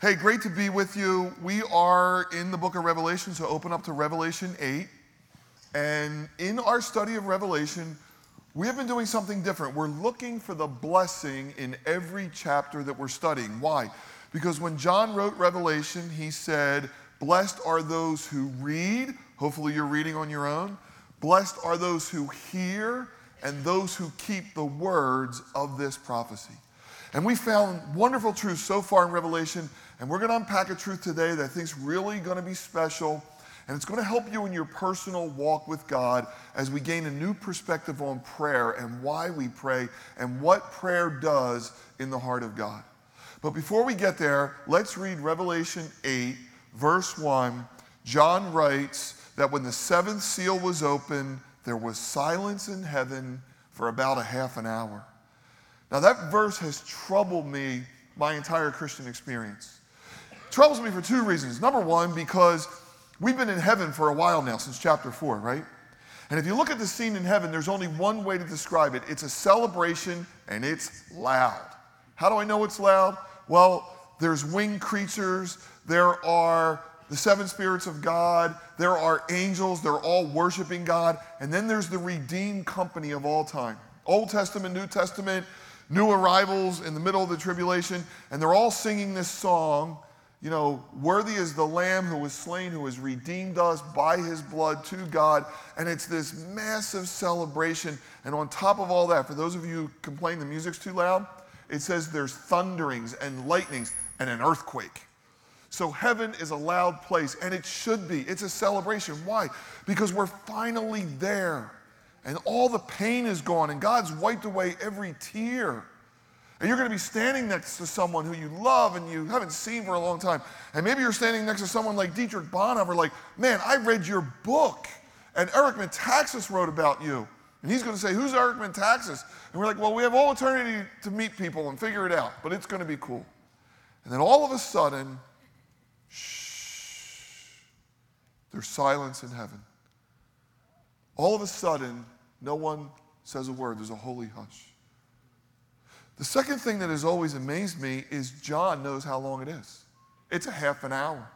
Hey, great to be with you. We are in the book of Revelation, so open up to Revelation 8. And in our study of Revelation, we have been doing something different. We're looking for the blessing in every chapter that we're studying. Why? Because when John wrote Revelation, he said, blessed are those who read. Hopefully you're reading on your own. Blessed are those who hear and those who keep the words of this prophecy. And we found wonderful truth so far in Revelation, and we're going to unpack a truth today that I think is really going to be special, and it's going to help you in your personal walk with God as we gain a new perspective on prayer and why we pray and what prayer does in the heart of God. But before we get there, let's read Revelation 8, verse 1. John writes that when the seventh seal was opened, there was silence in heaven for about a half an hour. Now that verse has troubled me my entire Christian experience. It troubles me for two reasons. Number one, because we've been in heaven for a while now, since chapter 4, right? And if you look at the scene in heaven, there's only one way to describe it. It's a celebration, and it's loud. How do I know it's loud? Well, there's winged creatures, there are the seven spirits of God, there are angels, they're all worshiping God, and then there's the redeemed company of all time. Old Testament, New Testament, new arrivals in the middle of the tribulation, and they're all singing this song, you know, worthy is the Lamb who was slain, who has redeemed us by his blood to God, and it's this massive celebration. And on top of all that, for those of you who complain the music's too loud, it says there's thunderings and lightnings and an earthquake. So heaven is a loud place, and it should be. It's a celebration. Why? Because we're finally there. And all the pain is gone, and God's wiped away every tear. And you're going to be standing next to someone who you love and you haven't seen for a long time. And maybe you're standing next to someone like Dietrich Bonhoeffer, like, man, I read your book, and Eric Metaxas wrote about you. And he's going to say, who's Eric Metaxas? And we're like, well, we have all eternity to meet people and figure it out, but it's going to be cool. And then all of a sudden, shh, there's silence in heaven. All of a sudden, no one says a word. There's a holy hush. The second thing that has always amazed me is John knows how long it is. It's a half an hour.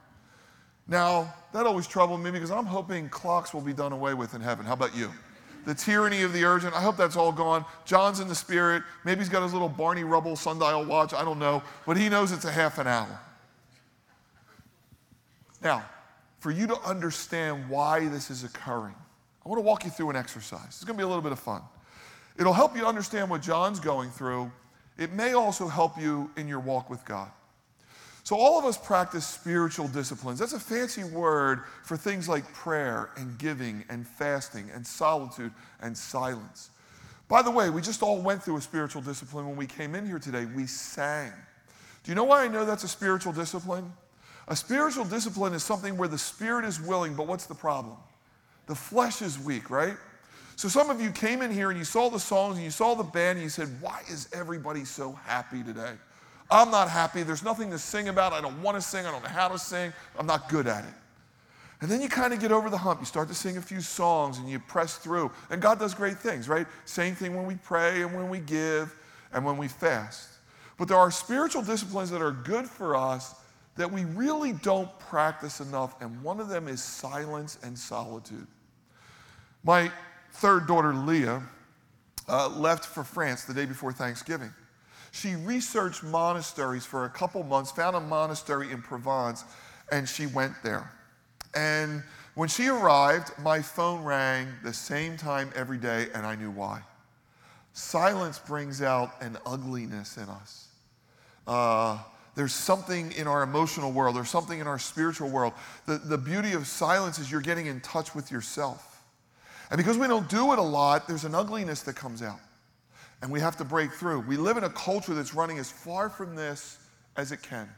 Now, that always troubled me because I'm hoping clocks will be done away with in heaven. How about you? The tyranny of the urgent, I hope that's all gone. John's in the spirit. Maybe he's got his little Barney Rubble sundial watch. I don't know. But he knows it's a half an hour. Now, for you to understand why this is occurring, I want to walk you through an exercise. It's going to be a little bit of fun. It'll help you understand what John's going through. It may also help you in your walk with God. So all of us practice spiritual disciplines. That's a fancy word for things like prayer and giving and fasting and solitude and silence. By the way, we just all went through a spiritual discipline when we came in here today. We sang. Do you know why I know that's a spiritual discipline? A spiritual discipline is something where the spirit is willing, but what's the problem? The flesh is weak, right? So some of you came in here and you saw the songs and you saw the band and you said, why is everybody so happy today? I'm not happy. There's nothing to sing about. I don't want to sing. I don't know how to sing. I'm not good at it. And then you kind of get over the hump. You start to sing a few songs and you press through. And God does great things, right? Same thing when we pray and when we give and when we fast. But there are spiritual disciplines that are good for us that we really don't practice enough, and one of them is silence and solitude. My third daughter, Leah, left for France the day before Thanksgiving. She researched monasteries for a couple months, found a monastery in Provence, and she went there. And when she arrived, my phone rang the same time every day, and I knew why. Silence brings out an ugliness in us. There's something in our emotional world. There's something in our spiritual world. The beauty of silence is you're getting in touch with yourself. And because we don't do it a lot, there's an ugliness that comes out. And we have to break through. We live in a culture that's running as far from this as it can.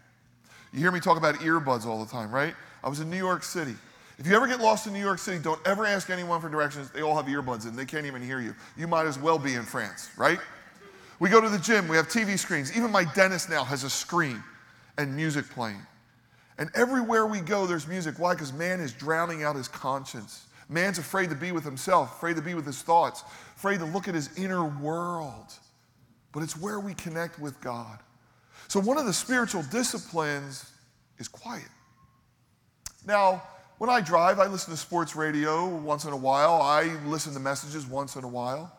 You hear me talk about earbuds all the time, right? I was in New York City. If you ever get lost in New York City, don't ever ask anyone for directions. They all have earbuds in. They can't even hear you. You might as well be in France, right? We go to the gym, we have TV screens. Even my dentist now has a screen and music playing. And everywhere we go, there's music. Why? Because man is drowning out his conscience. Man's afraid to be with himself, afraid to be with his thoughts, afraid to look at his inner world. But it's where we connect with God. So one of the spiritual disciplines is quiet. Now, when I drive, I listen to sports radio once in a while. I listen to messages once in a while.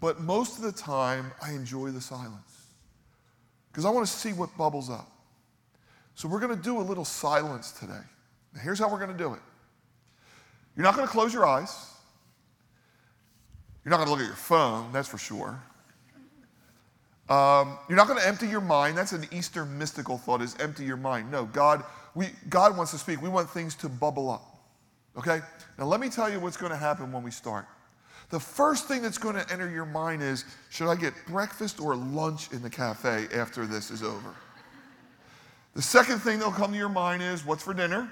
But most of the time, I enjoy the silence because I want to see what bubbles up. So we're going to do a little silence today. Now, here's how we're going to do it. You're not going to close your eyes. You're not going to look at your phone, that's for sure. You're not going to empty your mind. That's an Eastern mystical thought, is empty your mind. No, God wants to speak. We want things to bubble up, okay? Now let me tell you what's going to happen when we start. The first thing that's going to enter your mind is, should I get breakfast or lunch in the cafe after this is over? The second thing that'll come to your mind is, what's for dinner?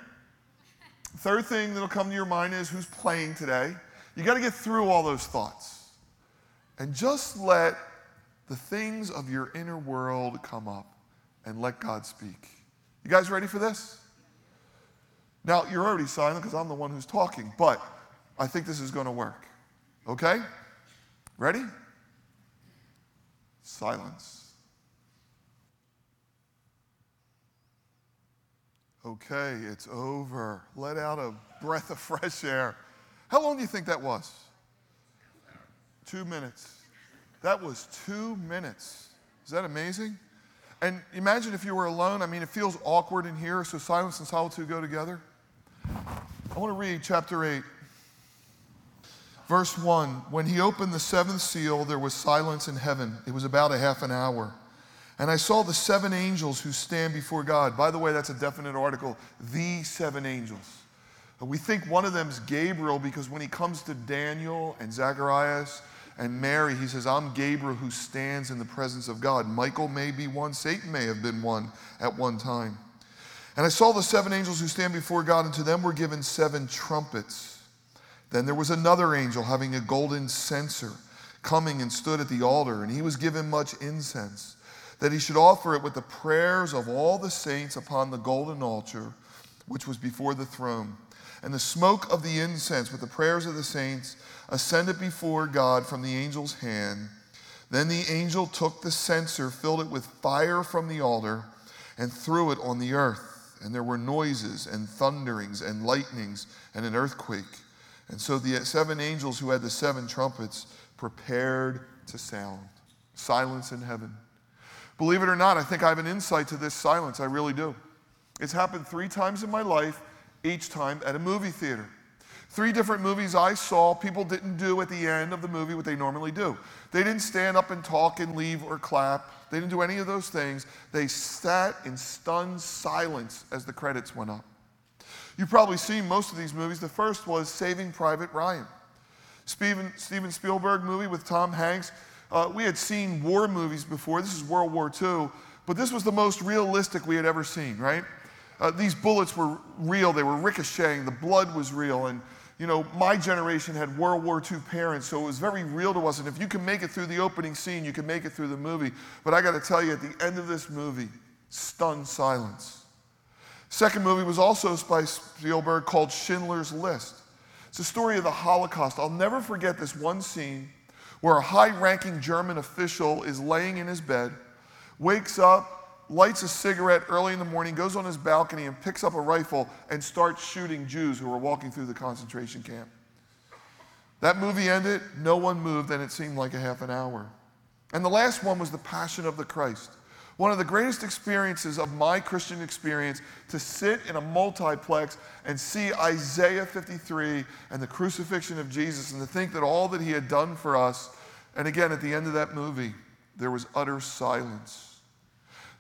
The third thing that'll come to your mind is, who's playing today? You got to get through all those thoughts. And just let the things of your inner world come up and let God speak. You guys ready for this? Now, you're already silent because I'm the one who's talking, but I think this is going to work. Okay? Ready? Silence. Okay, it's over. Let out a breath of fresh air. How long do you think that was? 2 minutes. That was 2 minutes. Is that amazing? And imagine if you were alone. I mean, it feels awkward in here, so silence and solitude go together. I want to read chapter 8, verse 1. When he opened the seventh seal, there was silence in heaven. It was about a half an hour. And I saw the seven angels who stand before God. By the way, that's a definite article, the seven angels. We think one of them is Gabriel because when he comes to Daniel and Zacharias and Mary, he says, I'm Gabriel who stands in the presence of God. Michael may be one, Satan may have been one at one time. And I saw the seven angels who stand before God, and to them were given seven trumpets. Then there was another angel having a golden censer coming and stood at the altar, and he was given much incense, that he should offer it with the prayers of all the saints upon the golden altar, which was before the throne. And the smoke of the incense with the prayers of the saints ascended before God from the angel's hand. Then the angel took the censer, filled it with fire from the altar, and threw it on the earth. And there were noises and thunderings and lightnings and an earthquake. And so the seven angels who had the seven trumpets prepared to sound. Silence in heaven. Believe it or not, I think I have an insight to this silence. I really do. It's happened 3 times in my life. Each time at a movie theater. 3 different movies I saw, people didn't do at the end of the movie what they normally do. They didn't stand up and talk and leave or clap. They didn't do any of those things. They sat in stunned silence as the credits went up. You've probably seen most of these movies. The first was Saving Private Ryan. Steven Spielberg movie with Tom Hanks. We had seen war movies before. This is World War II, but this was the most realistic we had ever seen, right? These bullets were real, they were ricocheting, the blood was real, and you know, my generation had World War II parents, so it was very real to us, and if you can make it through the opening scene, you can make it through the movie. But I gotta tell you, at the end of this movie, stunned silence. Second movie was also by Spielberg called Schindler's List. It's a story of the Holocaust. I'll never forget this one scene where a high-ranking German official is laying in his bed, wakes up, lights a cigarette early in the morning, goes on his balcony and picks up a rifle and starts shooting Jews who were walking through the concentration camp. That movie ended, no one moved, and it seemed like a half an hour. And the last one was The Passion of the Christ. One of the greatest experiences of my Christian experience, to sit in a multiplex and see Isaiah 53 and the crucifixion of Jesus and to think that all that he had done for us. And again, at the end of that movie, there was utter silence.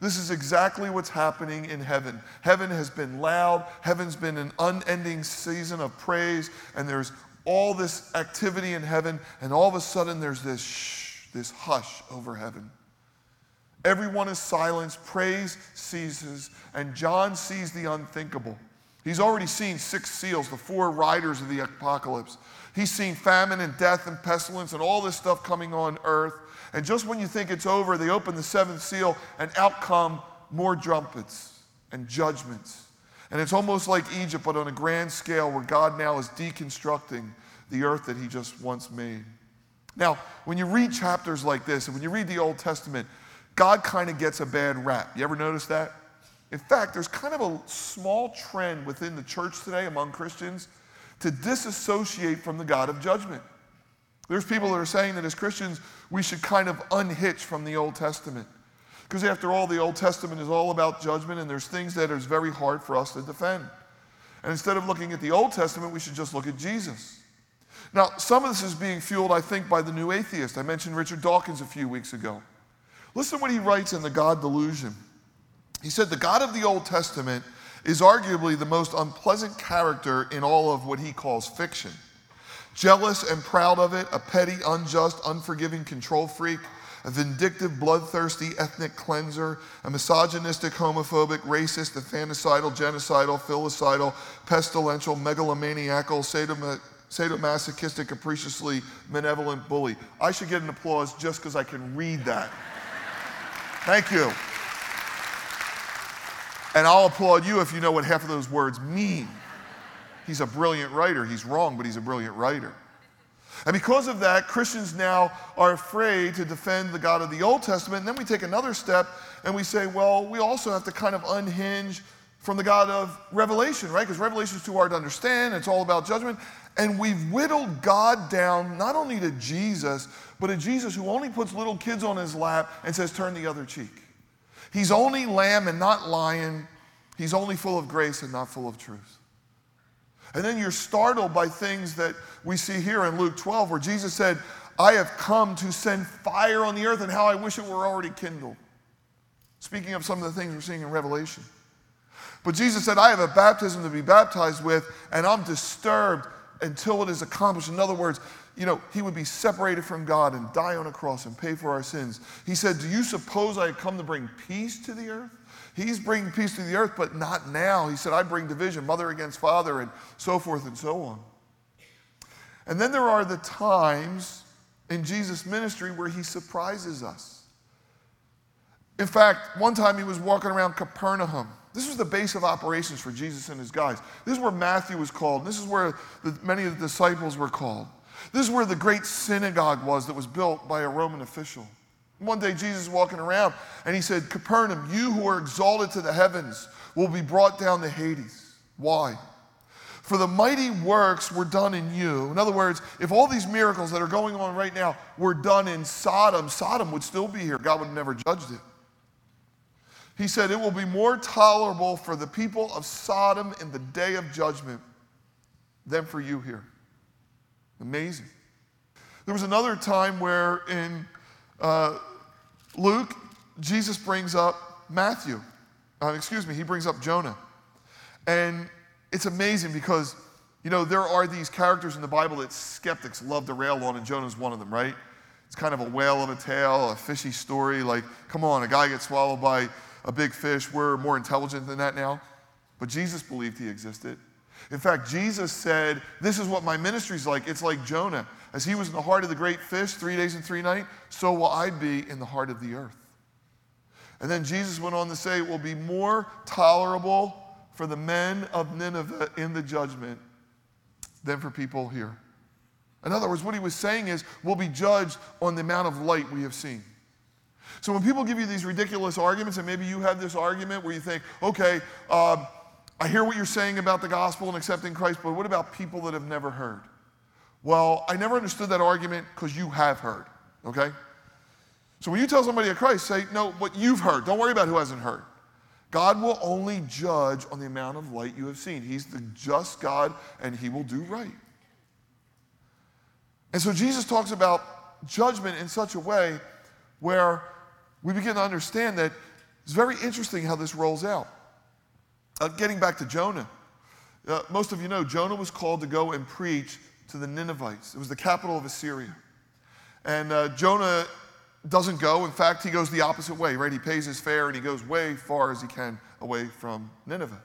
This is exactly what's happening in heaven. Heaven has been loud. Heaven's been an unending season of praise, and there's all this activity in heaven, and all of a sudden there's this shh, this hush over heaven. Everyone is silenced, praise ceases, and John sees the unthinkable. He's already seen 6 seals, the 4 riders of the apocalypse. He's seen famine and death and pestilence and all this stuff coming on earth. And just when you think it's over, they open the 7th seal, and out come more trumpets and judgments. And it's almost like Egypt, but on a grand scale, where God now is deconstructing the earth that he just once made. Now, when you read chapters like this, and when you read the Old Testament, God kind of gets a bad rap. You ever notice that? In fact, there's kind of a small trend within the church today among Christians to disassociate from the God of judgment. There's people that are saying that as Christians, we should kind of unhitch from the Old Testament. Because after all, the Old Testament is all about judgment, and there's things that is very hard for us to defend. And instead of looking at the Old Testament, we should just look at Jesus. Now, some of this is being fueled, I think, by the new atheist. I mentioned Richard Dawkins a few weeks ago. Listen to what he writes in The God Delusion. He said, the God of the Old Testament is arguably the most unpleasant character in all of what he calls fiction. Jealous and proud of it, a petty, unjust, unforgiving control freak, a vindictive, bloodthirsty ethnic cleanser, a misogynistic, homophobic, racist, infanticidal, genocidal, filicidal, pestilential, megalomaniacal, sadomasochistic, capriciously malevolent bully. I should get an applause just because I can read that. Thank you. And I'll applaud you if you know what half of those words mean. He's a brilliant writer. He's wrong, but he's a brilliant writer. And because of that, Christians now are afraid to defend the God of the Old Testament. And then we take another step and we say, well, we also have to kind of unhinge from the God of Revelation, right? Because Revelation is too hard to understand. It's all about judgment. And we've whittled God down not only to Jesus, but a Jesus who only puts little kids on his lap and says, turn the other cheek. He's only lamb and not lion. He's only full of grace and not full of truth. And then you're startled by things that we see here in Luke 12 where Jesus said, I have come to send fire on the earth, and how I wish it were already kindled. Speaking of some of the things we're seeing in Revelation. But Jesus said, I have a baptism to be baptized with, and I'm disturbed until it is accomplished. In other words, you know, he would be separated from God and die on a cross and pay for our sins. He said, do you suppose I have come to bring peace to the earth? He's bringing peace to the earth, but not now. He said, I bring division, mother against father, and so forth and so on. And then there are the times in Jesus' ministry where he surprises us. In fact, one time he was walking around Capernaum. This was the base of operations for Jesus and his guys. This is where Matthew was called. This is where many of the disciples were called. This is where the great synagogue was that was built by a Roman official. One day Jesus is walking around and he said, Capernaum, you who are exalted to the heavens will be brought down to Hades. Why? For the mighty works were done in you. In other words, if all these miracles that are going on right now were done in Sodom, Sodom would still be here. God would have never judged it. He said, it will be more tolerable for the people of Sodom in the day of judgment than for you here. Amazing. There was another time where in Luke, Jesus brings up he brings up Jonah. And it's amazing because, you know, there are these characters in the Bible that skeptics love to rail on, and Jonah's one of them, right? It's kind of a whale of a tale, a fishy story, like, come on, a guy gets swallowed by a big fish. We're more intelligent than that now. But Jesus believed he existed. In fact, Jesus said, this is what my ministry's like. It's like Jonah. As he was in the heart of the great fish 3 days and 3 nights, so will I be in the heart of the earth. And then Jesus went on to say, it will be more tolerable for the men of Nineveh in the judgment than for people here. In other words, what he was saying is, we'll be judged on the amount of light we have seen. So when people give you these ridiculous arguments, and maybe you have this argument where you think, okay, I hear what you're saying about the gospel and accepting Christ, but what about people that have never heard? Well, I never understood that argument because you have heard, okay? So when you tell somebody of Christ, say, no, what you've heard. Don't worry about who hasn't heard. God will only judge on the amount of light you have seen. He's the just God, and he will do right. And so Jesus talks about judgment in such a way where we begin to understand that it's very interesting how this rolls out. Getting back to Jonah, most of you know Jonah was called to go and preach to the Ninevites. It was the capital of Assyria. And Jonah doesn't go. In fact, he goes the opposite way, right? He pays his fare and he goes way far as he can away from Nineveh.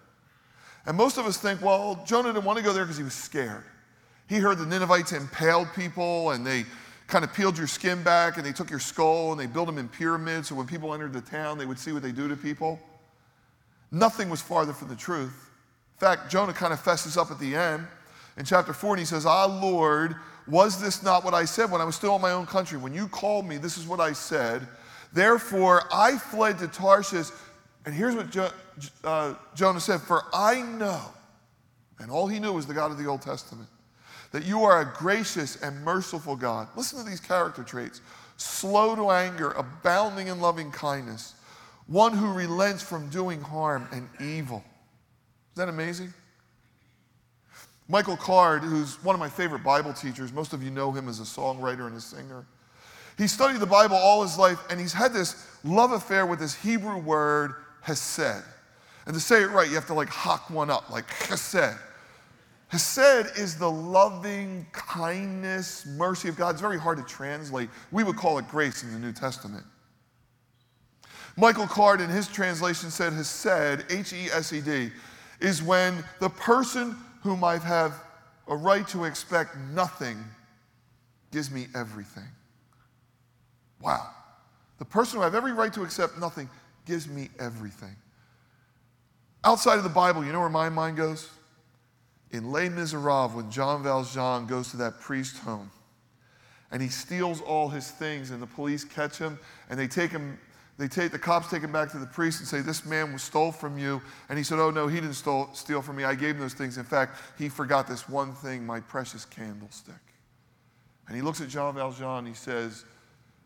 And most of us think, well, Jonah didn't want to go there because he was scared. He heard the Ninevites impaled people and they kind of peeled your skin back and they took your skull and they built them in pyramids so when people entered the town, they would see what they do to people. Nothing was farther from the truth. In fact, Jonah kind of fesses up at the end. In chapter 4, and he says, Ah, Lord, was this not what I said when I was still in my own country? When you called me, this is what I said. Therefore, I fled to Tarshish And here's what Jonah said, "For I know," and all he knew was the God of the Old Testament, "that you are a gracious and merciful God." Listen to these character traits. "Slow to anger, abounding in loving kindness, one who relents from doing harm and evil." Is that amazing? Michael Card, who's one of my favorite Bible teachers, most of you know him as a songwriter and a singer. He studied the Bible all his life, and he's had this love affair with this Hebrew word, hesed. And to say it right, you have to like hock one up, like hesed. Hesed is the loving kindness, mercy of God. It's very hard to translate. We would call it grace in the New Testament. Michael Card, in his translation, said hesed, H-E-S-E-D, is when the person whom I have a right to expect nothing gives me everything. Wow. The person who I have every right to accept nothing gives me everything. Outside of the Bible, you know where my mind goes? In Les Miserables, when Jean Valjean goes to that priest's home and he steals all his things and the police catch him and the cops take him back to the priest and say, "This man stole from you." And he said, "Oh no, he didn't steal from me. I gave him those things. In fact, he forgot this one thing, my precious candlestick." And he looks at Jean Valjean and he says,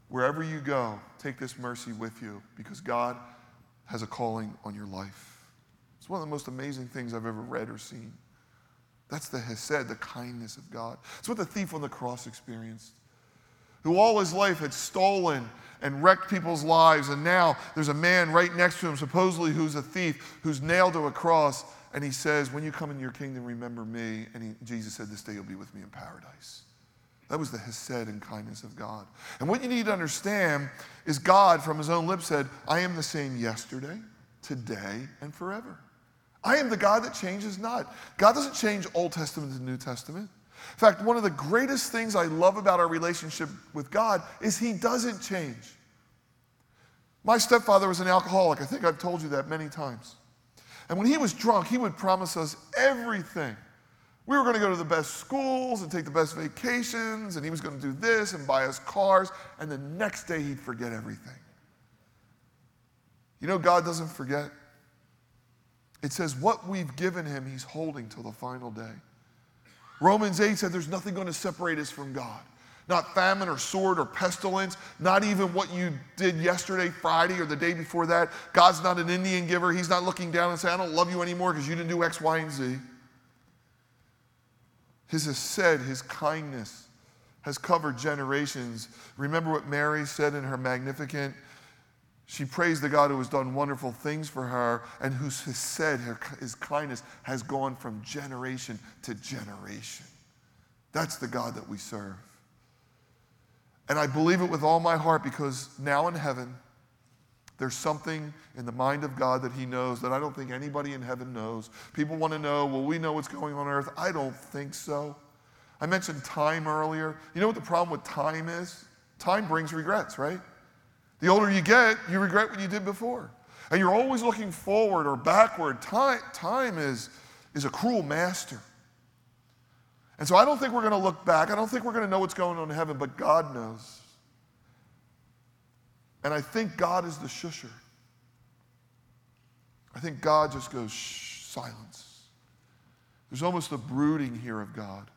"Wherever you go, take this mercy with you because God has a calling on your life." It's one of the most amazing things I've ever read or seen. That's the hesed, the kindness of God. It's what the thief on the cross experienced, who all his life had stolen and wrecked people's lives, and now there's a man right next to him, supposedly who's a thief, who's nailed to a cross, and he says, "When you come into your kingdom, remember me." And Jesus said, "This day you'll be with me in paradise." That was the hesed and kindness of God. And what you need to understand is God, from his own lips, said, "I am the same yesterday, today, and forever. I am the God that changes not." God doesn't change Old Testament to New Testament. In fact, one of the greatest things I love about our relationship with God is he doesn't change. My stepfather was an alcoholic. I think I've told you that many times. And when he was drunk, he would promise us everything. We were going to go to the best schools and take the best vacations, and he was going to do this and buy us cars, and the next day he'd forget everything. You know, God doesn't forget. It says what we've given him, he's holding till the final day. Romans 8 said there's nothing going to separate us from God. Not famine or sword or pestilence, not even what you did yesterday, Friday, or the day before that. God's not an Indian giver. He's not looking down and saying, "I don't love you anymore because you didn't do X, Y, and Z." His hesed, his kindness, has covered generations. Remember what Mary said in her Magnificat? She praised the God who has done wonderful things for her and whose hesed, his kindness, has gone from generation to generation. That's the God that we serve. And I believe it with all my heart because now in heaven, there's something in the mind of God that he knows that I don't think anybody in heaven knows. People want to know, "Well, we know what's going on earth." I don't think so. I mentioned time earlier. You know what the problem with time is? Time brings regrets, right? The older you get, you regret what you did before. And you're always looking forward or backward. Time is a cruel master. And so I don't think we're going to look back. I don't think we're going to know what's going on in heaven, but God knows. And I think God is the shusher. I think God just goes, "Shh, silence." There's almost a brooding here of God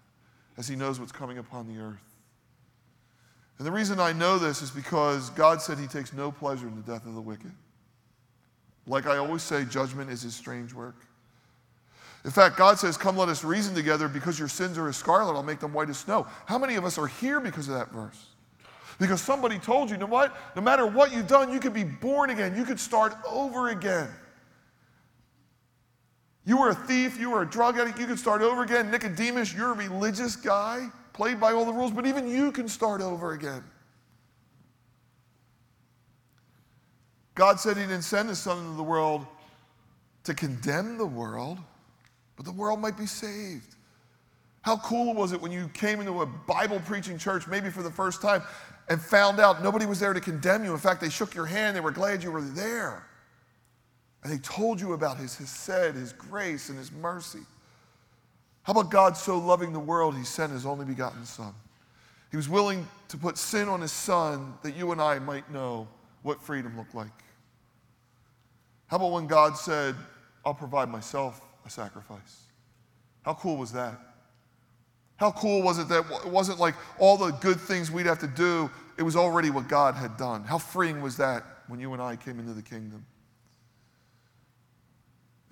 as he knows what's coming upon the earth. And the reason I know this is because God said he takes no pleasure in the death of the wicked. Like I always say, judgment is his strange work. In fact, God says, "Come, let us reason together, because your sins are as scarlet, I'll make them white as snow." How many of us are here because of that verse? Because somebody told you, "You know what? No matter what you've done, you could be born again. You could start over again. You were a thief, you were a drug addict, you could start over again. Nicodemus, you're a religious guy, played by all the rules, but even you can start over again." God said he didn't send his son into the world to condemn the world, but the world might be saved. How cool was it when you came into a Bible-preaching church, maybe for the first time, and found out nobody was there to condemn you. In fact, they shook your hand. They were glad you were there. And they told you about his hesed, his grace, and his mercy. How about God so loving the world, he sent his only begotten son. He was willing to put sin on his son that you and I might know what freedom looked like. How about when God said, I'll provide myself a sacrifice? How cool was that? How cool was it that it wasn't like all the good things we'd have to do, it was already what God had done. How freeing was that when you and I came into the kingdom?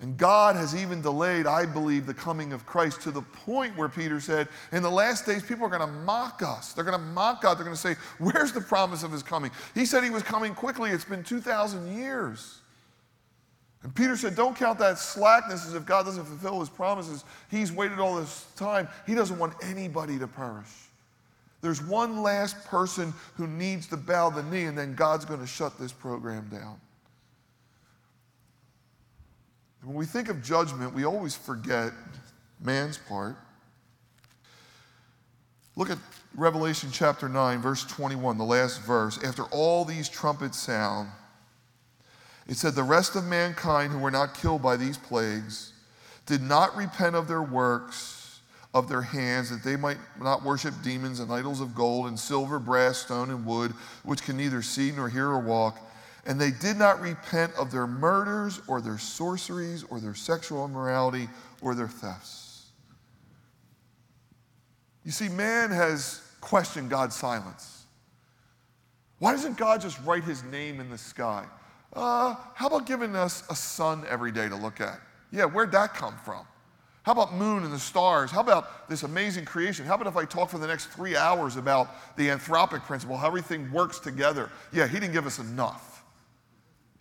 And God has even delayed, I believe, the coming of Christ to the point where Peter said, in the last days, people are going to mock us. They're going to mock God. They're going to say, where's the promise of his coming? He said he was coming quickly. It's been 2,000 years. And Peter said, don't count that slackness as if God doesn't fulfill his promises. He's waited all this time. He doesn't want anybody to perish. There's one last person who needs to bow the knee, and then God's going to shut this program down. When we think of judgment, we always forget man's part. Look at Revelation chapter 9, verse 21, the last verse. After all these trumpets sound, it said, the rest of mankind who were not killed by these plagues did not repent of their works, of their hands, that they might not worship demons and idols of gold and silver, brass, stone, and wood, which can neither see nor hear or walk. And they did not repent of their murders or their sorceries or their sexual immorality or their thefts. You see, man has questioned God's silence. Why doesn't God just write his name in the sky? How about giving us a sun every day to look at? Yeah, where'd that come from? How about moon and the stars? How about this amazing creation? How about if I talk for the next 3 hours about the anthropic principle, how everything works together? Yeah, he didn't give us enough.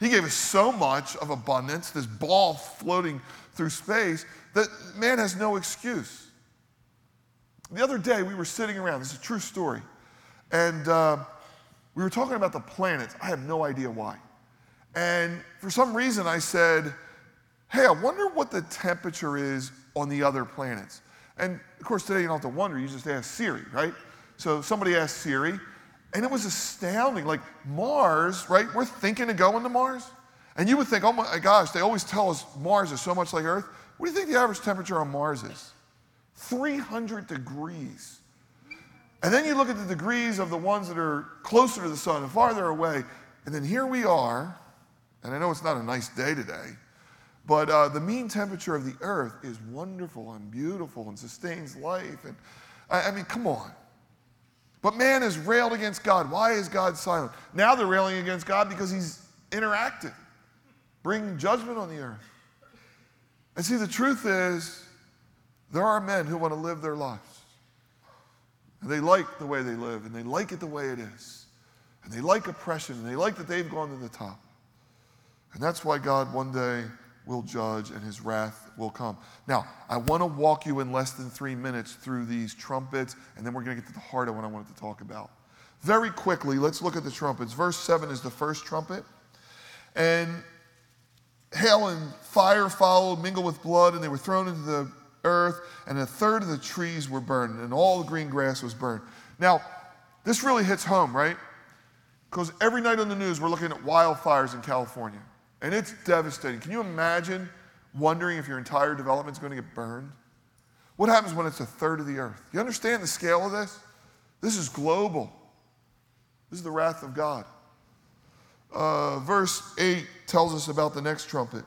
He gave us so much of abundance, this ball floating through space, that man has no excuse. The other day, we were sitting around, this is a true story, and we were talking about the planets. I have no idea why. And for some reason, I said, hey, I wonder what the temperature is on the other planets. And of course, today you don't have to wonder, you just ask Siri, right? So somebody asked Siri, and it was astounding. Like Mars, right? We're thinking of going to Mars. And you would think, oh my gosh, they always tell us Mars is so much like Earth. What do you think the average temperature on Mars is? 300 degrees. And then you look at the degrees of the ones that are closer to the sun and farther away. And then here we are, and I know it's not a nice day today, but the mean temperature of the Earth is wonderful and beautiful and sustains life. And I mean, come on. But man has railed against God. Why is God silent? Now they're railing against God because he's interacted, bringing judgment on the earth. And see, the truth is, there are men who want to live their lives. And they like the way they live, and they like it the way it is. And they like oppression, and they like that they've gone to the top. And that's why God one day will judge and his wrath will come. Now, I want to walk you in less than 3 minutes through these trumpets, and then we're going to get to the heart of what I wanted to talk about. Very quickly, let's look at the trumpets. Verse 7 is the first trumpet. And hail and fire followed, mingled with blood, and they were thrown into the earth, and a third of the trees were burned, and all the green grass was burned. Now, this really hits home, right? Because every night on the news, we're looking at wildfires in California. And it's devastating. Can you imagine wondering if your entire development's going to get burned? What happens when it's a third of the earth? You understand the scale of this? This is global. This is the wrath of God. Verse 8 tells us about the next trumpet.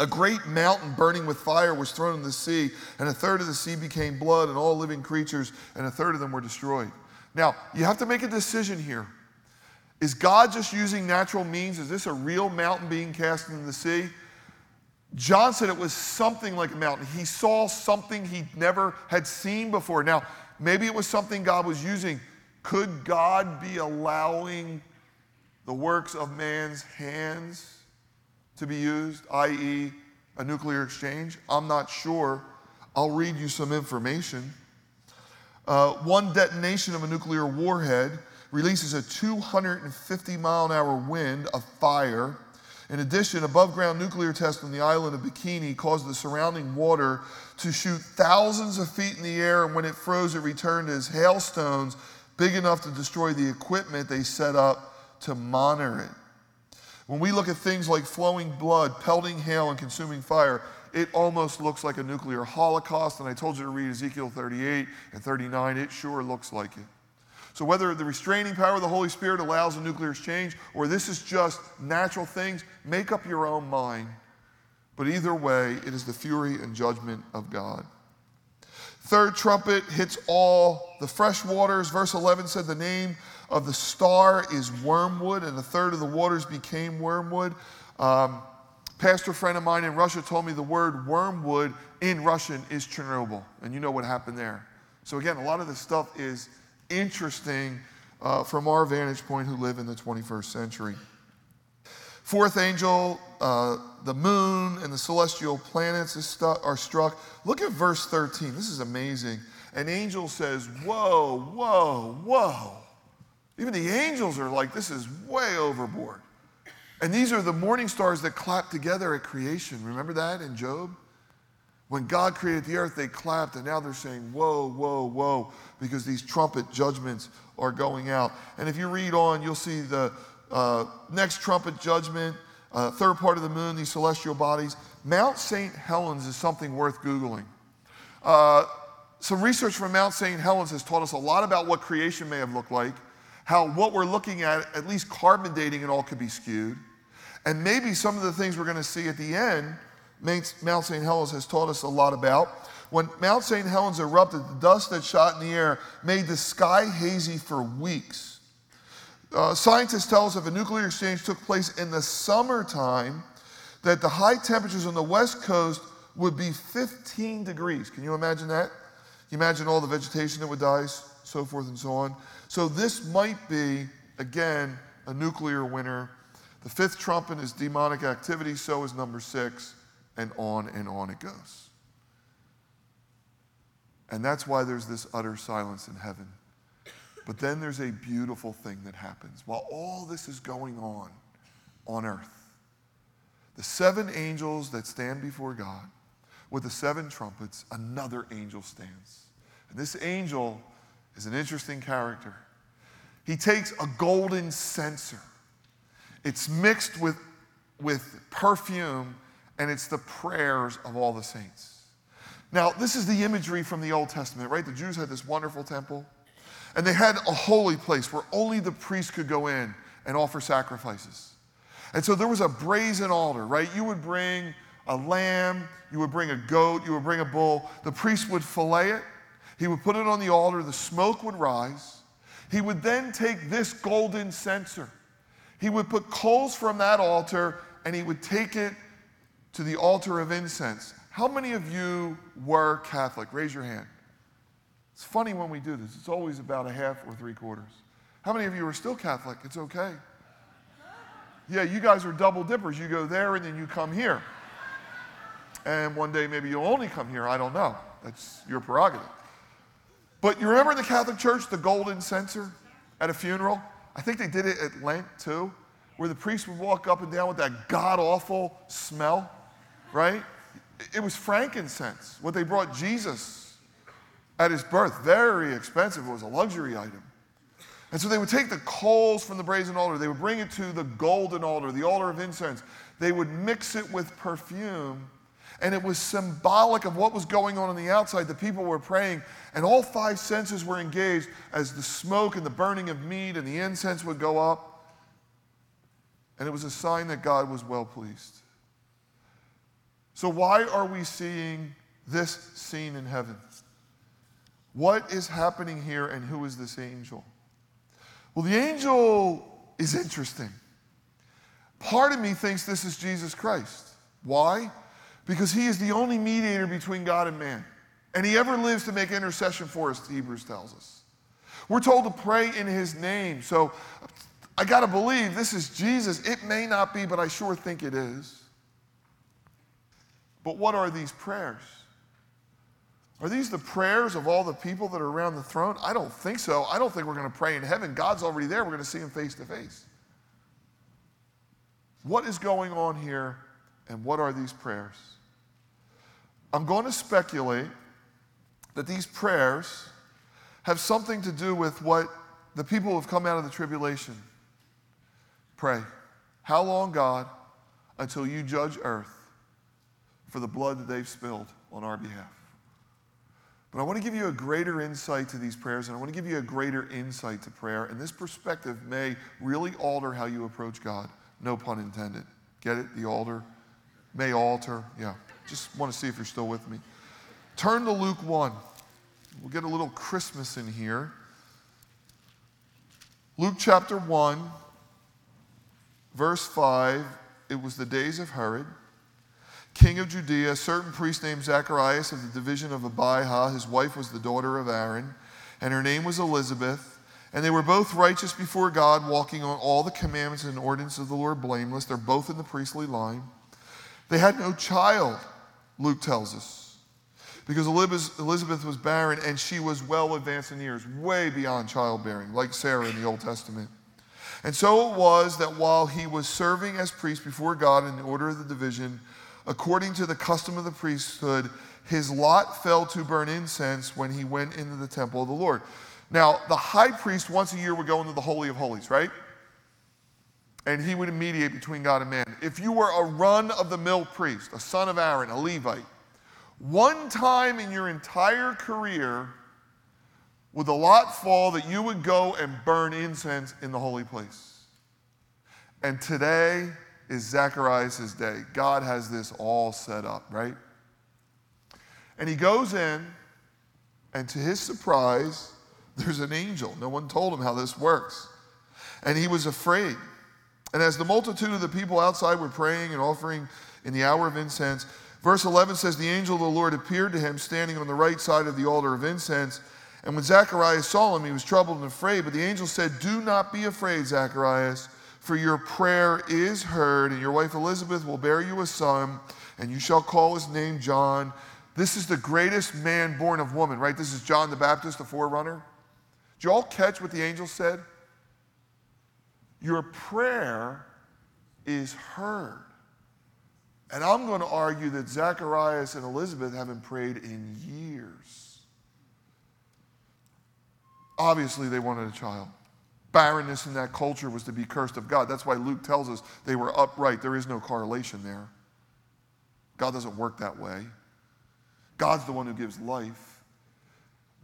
A great mountain burning with fire was thrown in the sea, and a third of the sea became blood, and all living creatures, and a third of them were destroyed. Now, you have to make a decision here. Is God just using natural means? Is this a real mountain being cast into the sea? John said it was something like a mountain. He saw something he never had seen before. Now, maybe it was something God was using. Could God be allowing the works of man's hands to be used, i.e., a nuclear exchange? I'm not sure. I'll read you some information. One detonation of a nuclear warhead releases a 250-mile-an-hour wind of fire. In addition, above-ground nuclear tests on the island of Bikini caused the surrounding water to shoot thousands of feet in the air, and when it froze, it returned as hailstones big enough to destroy the equipment they set up to monitor it. When we look at things like flowing blood, pelting hail, and consuming fire, it almost looks like a nuclear holocaust, and I told you to read Ezekiel 38 and 39. It sure looks like it. So whether the restraining power of the Holy Spirit allows a nuclear exchange or this is just natural things, make up your own mind. But either way, it is the fury and judgment of God. Third trumpet hits all the fresh waters. Verse 11 said the name of the star is wormwood, and a third of the waters became wormwood. Pastor friend of mine in Russia told me the word wormwood in Russian is Chernobyl, and you know what happened there. So again, a lot of this stuff is interesting from our vantage point who live in the 21st century. Fourth angel, the moon and the celestial planets are struck. Look at verse 13. This is amazing. An angel says, whoa, whoa, whoa. Even the angels are like, this is way overboard. And these are the morning stars that clapped together at creation. Remember that in Job? When God created the earth, they clapped, and now they're saying, whoa, whoa, whoa, because these trumpet judgments are going out. And if you read on, you'll see the next trumpet judgment, third part of the moon, these celestial bodies. Mount St. Helens is something worth Googling. Some research from Mount St. Helens has taught us a lot about what creation may have looked like, how what we're looking at least carbon dating and all, could be skewed. And maybe some of the things we're going to see at the end, Mount St. Helens has taught us a lot about. When Mount St. Helens erupted, the dust that shot in the air made the sky hazy for weeks. Scientists tell us if a nuclear exchange took place in the summertime, that the high temperatures on the West Coast would be 15 degrees. Can you imagine that? Can you imagine all the vegetation that would die, so forth and so on? So this might be, again, a nuclear winter. The fifth trumpet is demonic activity, so is number six, and on it goes. And that's why there's this utter silence in heaven. But then there's a beautiful thing that happens. While all this is going on earth, the seven angels that stand before God with the seven trumpets, another angel stands. And this angel is an interesting character. He takes a golden censer. It's mixed with perfume, and it's the prayers of all the saints. Now, this is the imagery from the Old Testament, right? The Jews had this wonderful temple, and they had a holy place where only the priests could go in and offer sacrifices. And so there was a brazen altar, right? You would bring a lamb, you would bring a goat, you would bring a bull. The priest would fillet it. He would put it on the altar. The smoke would rise. He would then take this golden censer. He would put coals from that altar, and he would take it to the altar of incense. How many of you were Catholic? Raise your hand. It's funny when we do this. It's always about a half or three quarters. How many of you are still Catholic? It's okay. Yeah, you guys are double dippers. You go there, and then you come here. And one day, maybe you'll only come here. I don't know. That's your prerogative. But you remember in the Catholic Church, the golden censer at a funeral? I think they did it at Lent, too, where the priest would walk up and down with that god-awful smell, right? It was frankincense, what they brought Jesus at his birth. Very expensive. It was a luxury item. And so they would take the coals from the brazen altar. They would bring it to the golden altar, the altar of incense. They would mix it with perfume. And it was symbolic of what was going on the outside. The people were praying, and all five senses were engaged as the smoke and the burning of meat and the incense would go up. And it was a sign that God was well pleased. So why are we seeing this scene in heaven? What is happening here, and who is this angel? Well, the angel is interesting. Part of me thinks this is Jesus Christ. Why? Because he is the only mediator between God and man. And he ever lives to make intercession for us, Hebrews tells us. We're told to pray in his name. So I got to believe this is Jesus. It may not be, but I sure think it is. But what are these prayers? Are these the prayers of all the people that are around the throne? I don't think so. I don't think we're going to pray in heaven. God's already there. We're going to see him face to face. What is going on here? And what are these prayers? I'm going to speculate that these prayers have something to do with what the people who have come out of the tribulation pray. How long, God, until you judge earth for the blood that they've spilled on our behalf? But I want to give you a greater insight to these prayers, and I want to give you a greater insight to prayer. And this perspective may really alter how you approach God. No pun intended. Get it? The altar. May alter. Yeah. Just want to see if you're still with me. Turn to Luke 1. We'll get a little Christmas in here. Luke chapter 1, verse 5. It was the days of Herod, king of Judea, a certain priest named Zacharias of the division of Abijah. His wife was the daughter of Aaron, and her name was Elizabeth. And they were both righteous before God, walking on all the commandments and ordinances of the Lord blameless. They're both in the priestly line. They had no child, Luke tells us, because Elizabeth was barren, and she was well advanced in years, way beyond childbearing, like Sarah in the Old Testament. And so it was that while he was serving as priest before God in the order of the division, according to the custom of the priesthood, his lot fell to burn incense when he went into the temple of the Lord. Now, the high priest once a year would go into the Holy of Holies, right? And he would mediate between God and man. If you were a run-of-the-mill priest, a son of Aaron, a Levite, one time in your entire career would the lot fall that you would go and burn incense in the holy place. And today is Zacharias' day. God has this all set up, right? And he goes in, and to his surprise, there's an angel. No one told him how this works. And he was afraid. And as the multitude of the people outside were praying and offering in the hour of incense, verse 11 says, the angel of the Lord appeared to him standing on the right side of the altar of incense. And when Zacharias saw him, he was troubled and afraid. But the angel said, do not be afraid, Zacharias, for your prayer is heard, and your wife Elizabeth will bear you a son, and you shall call his name John. This is the greatest man born of woman, right? This is John the Baptist, the forerunner. Did you all catch what the angel said? Your prayer is heard. And I'm going to argue that Zacharias and Elizabeth haven't prayed in years. Obviously, they wanted a child. Barrenness in that culture was to be cursed of God. That's why Luke tells us they were upright. There is no correlation there. God doesn't work that way. God's the one who gives life.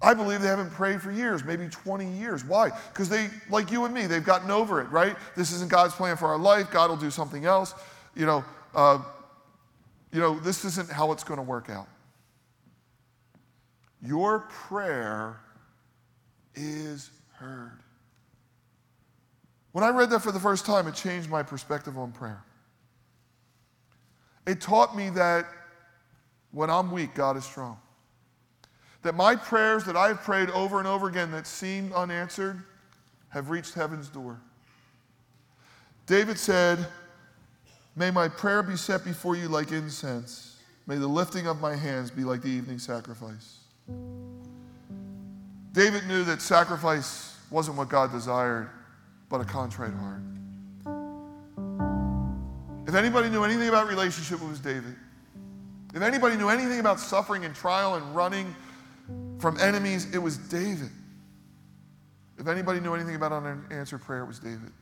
I believe they haven't prayed for years, maybe 20 years. Why? Because they, like you and me, they've gotten over it, right? This isn't God's plan for our life. God will do something else. This isn't how it's going to work out. Your prayer is heard. When I read that for the first time, it changed my perspective on prayer. It taught me that when I'm weak, God is strong. That my prayers that I've prayed over and over again that seemed unanswered have reached heaven's door. David said, may my prayer be set before you like incense. May the lifting of my hands be like the evening sacrifice. David knew that sacrifice wasn't what God desired, but a contrite heart. If anybody knew anything about relationship, it was David. If anybody knew anything about suffering and trial and running from enemies, it was David. If anybody knew anything about unanswered prayer, it was David.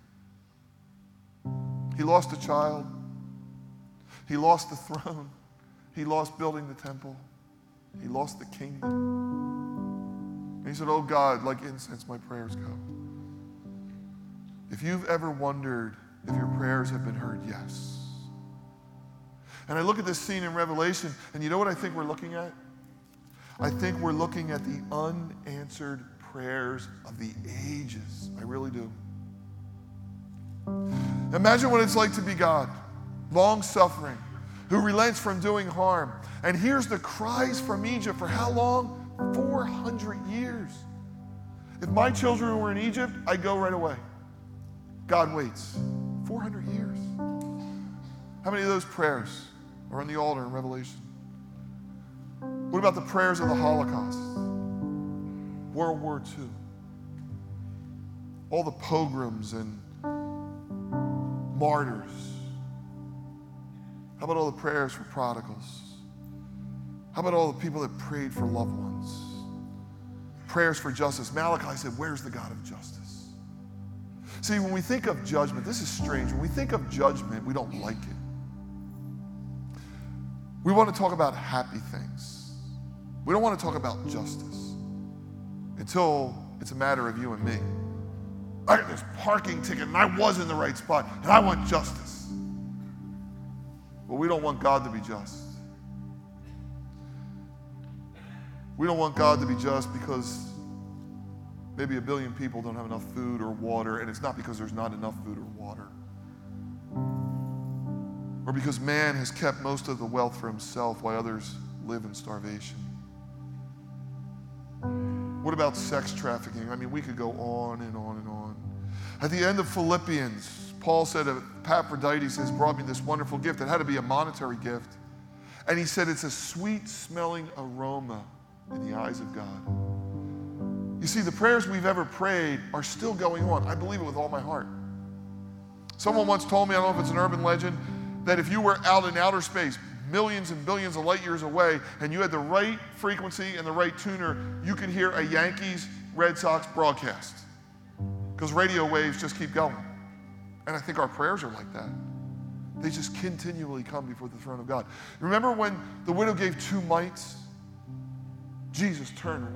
He lost a child. He lost the throne. He lost building the temple. He lost the kingdom. And he said, oh God, like incense, my prayers go. If you've ever wondered if your prayers have been heard, yes. And I look at this scene in Revelation, and you know what I think we're looking at? I think we're looking at the unanswered prayers of the ages. I really do. Imagine what it's like to be God, long-suffering, who relents from doing harm, and hears the cries from Egypt for how long? 400 years. If my children were in Egypt, I'd go right away. God waits 400 years. How many of those prayers are on the altar in Revelation? What about the prayers of the Holocaust? World War II. All the pogroms and martyrs. How about all the prayers for prodigals? How about all the people that prayed for loved ones? Prayers for justice. Malachi said, where's the God of justice? See, when we think of judgment, this is strange. When we think of judgment, we don't like it. We want to talk about happy things. We don't want to talk about justice until it's a matter of you and me. I got this parking ticket and I was in the right spot and I want justice. But we don't want God to be just. We don't want God to be just because maybe a billion people don't have enough food or water, and it's not because there's not enough food or water. Or because man has kept most of the wealth for himself while others live in starvation. What about sex trafficking? I mean, we could go on and on and on. At the end of Philippians, Paul said, Epaphroditus has brought me this wonderful gift. It had to be a monetary gift. And he said, it's a sweet-smelling aroma in the eyes of God. You see, the prayers we've ever prayed are still going on. I believe it with all my heart. Someone once told me, I don't know if it's an urban legend, that if you were out in outer space, millions and billions of light years away, and you had the right frequency and the right tuner, you could hear a Yankees-Red Sox broadcast. Because radio waves just keep going. And I think our prayers are like that. They just continually come before the throne of God. Remember when the widow gave two mites? Jesus turned.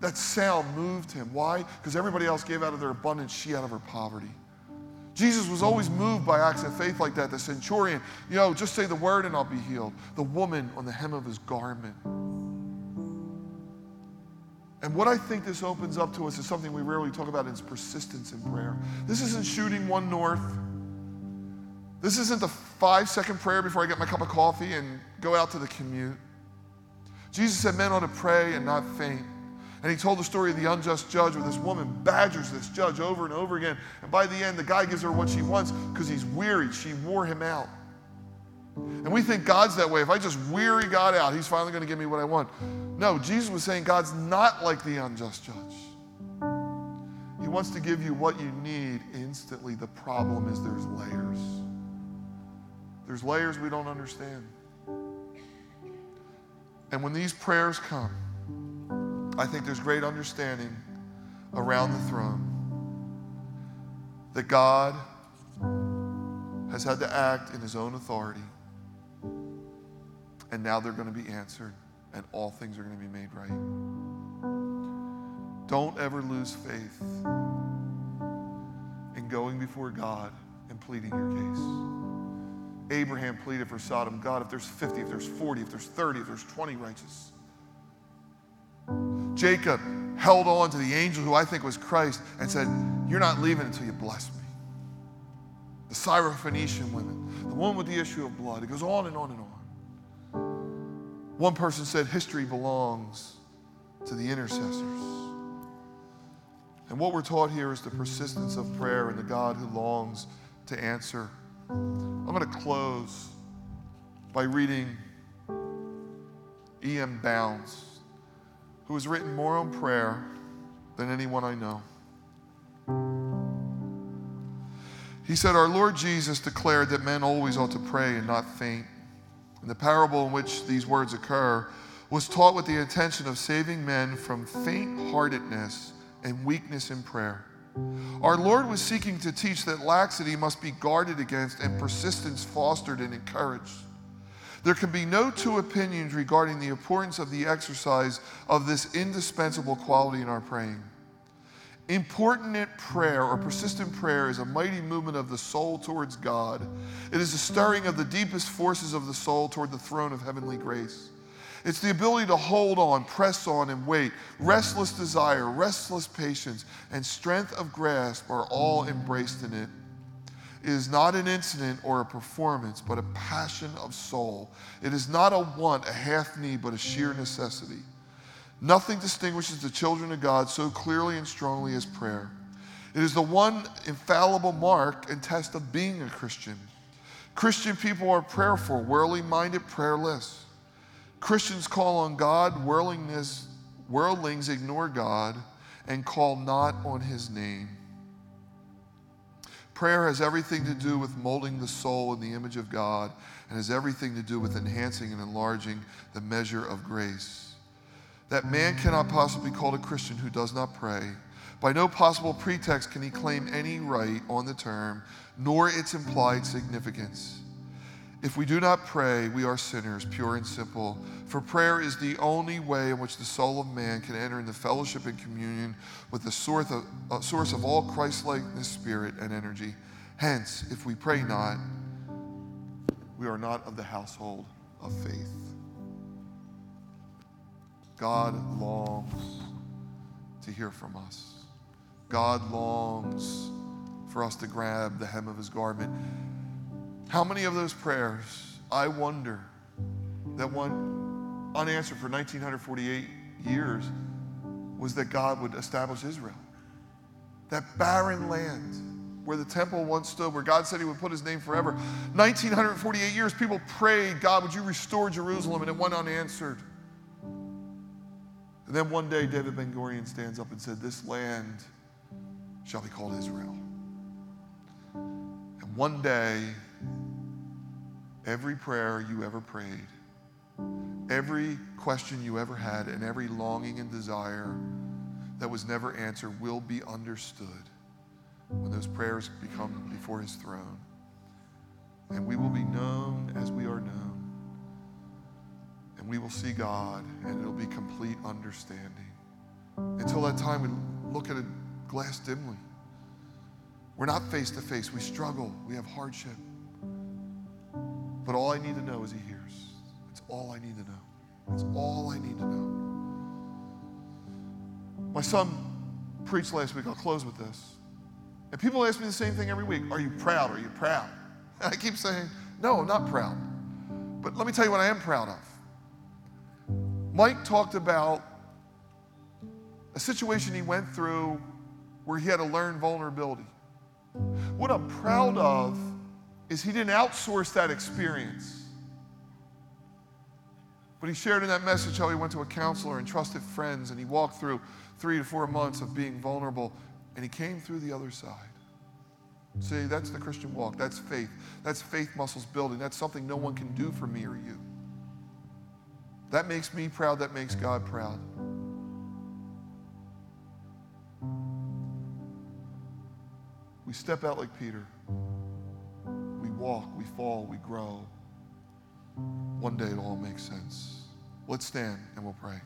That sound moved him. Why? Because everybody else gave out of their abundance, she out of her poverty. Jesus was always moved by acts of faith like that. The centurion, just say the word and I'll be healed. The woman on the hem of his garment. And what I think this opens up to us is something we rarely talk about, is persistence in prayer. This isn't shooting one north. This isn't the 5-second prayer before I get my cup of coffee and go out to the commute. Jesus said men ought to pray and not faint. And he told the story of the unjust judge, where this woman badgers this judge over and over again. And by the end, the guy gives her what she wants because he's weary. She wore him out. And we think God's that way. If I just weary God out, he's finally going to give me what I want. No, Jesus was saying God's not like the unjust judge. He wants to give you what you need instantly. The problem is there's layers. There's layers we don't understand. And when these prayers come, I think there's great understanding around the throne that God has had to act in his own authority, and now they're going to be answered, and all things are going to be made right. Don't ever lose faith in going before God and pleading your case. Abraham pleaded for Sodom. God, if there's 50, if there's 40, if there's 30, if there's 20 righteous. Jacob held on to the angel, who I think was Christ, and said, you're not leaving until you bless me. The Syrophoenician women, the woman with the issue of blood. It goes on and on and on. One person said history belongs to the intercessors. And what we're taught here is the persistence of prayer and the God who longs to answer. I'm going to close by reading E.M. Bounds, who has written more on prayer than anyone I know. He said, our Lord Jesus declared that men always ought to pray and not faint. And the parable in which these words occur was taught with the intention of saving men from faint-heartedness and weakness in prayer. Our Lord was seeking to teach that laxity must be guarded against and persistence fostered and encouraged. There can be no two opinions regarding the importance of the exercise of this indispensable quality in our praying. Importunate prayer or persistent prayer is a mighty movement of the soul towards God. It is a stirring of the deepest forces of the soul toward the throne of heavenly grace. It's the ability to hold on, press on, and wait. Restless desire, restless patience, and strength of grasp are all embraced in it. It is not an incident or a performance, but a passion of soul. It is not a want, a half need, but a sheer necessity. Nothing distinguishes the children of God so clearly and strongly as prayer. It is the one infallible mark and test of being a Christian. Christian people are prayerful, worldly-minded, prayerless. Christians call on God, worldlings ignore God, and call not on his name. Prayer has everything to do with molding the soul in the image of God, and has everything to do with enhancing and enlarging the measure of grace. That man cannot possibly be called a Christian who does not pray. By no possible pretext can he claim any right on the term, nor its implied significance. If we do not pray, we are sinners, pure and simple. For prayer is the only way in which the soul of man can enter into fellowship and communion with the source of all Christ-likeness, spirit, and energy. Hence, if we pray not, we are not of the household of faith. God longs to hear from us. God longs for us to grab the hem of his garment. How many of those prayers, I wonder, that went unanswered for 1948 years was that God would establish Israel? That barren land where the temple once stood, where God said he would put his name forever. 1948 years, people prayed, God, would you restore Jerusalem? And it went unanswered. And then one day, David Ben-Gurion stands up and said, this land shall be called Israel. And one day, every prayer you ever prayed, every question you ever had, and every longing and desire that was never answered will be understood when those prayers become before his throne. And we will be known as we are known. And we will see God, and it'll be complete understanding. Until that time, we look at a glass dimly. We're not face to face. We struggle. We have hardship. But all I need to know is he hears. It's all I need to know. It's all I need to know. My son preached last week. I'll close with this. And people ask me the same thing every week. Are you proud? Are you proud? And I keep saying, no, I'm not proud. But let me tell you what I am proud of. Mike talked about a situation he went through where he had to learn vulnerability. What I'm proud of is he didn't outsource that experience. But he shared in that message how he went to a counselor and trusted friends, and he walked through 3 to 4 months of being vulnerable, and he came through the other side. See, that's the Christian walk. That's faith. That's faith muscles building. That's something no one can do for me or you. That makes me proud. That makes God proud. We step out like Peter. We walk, we fall, we grow. One day it'll all make sense. Let's stand and we'll pray.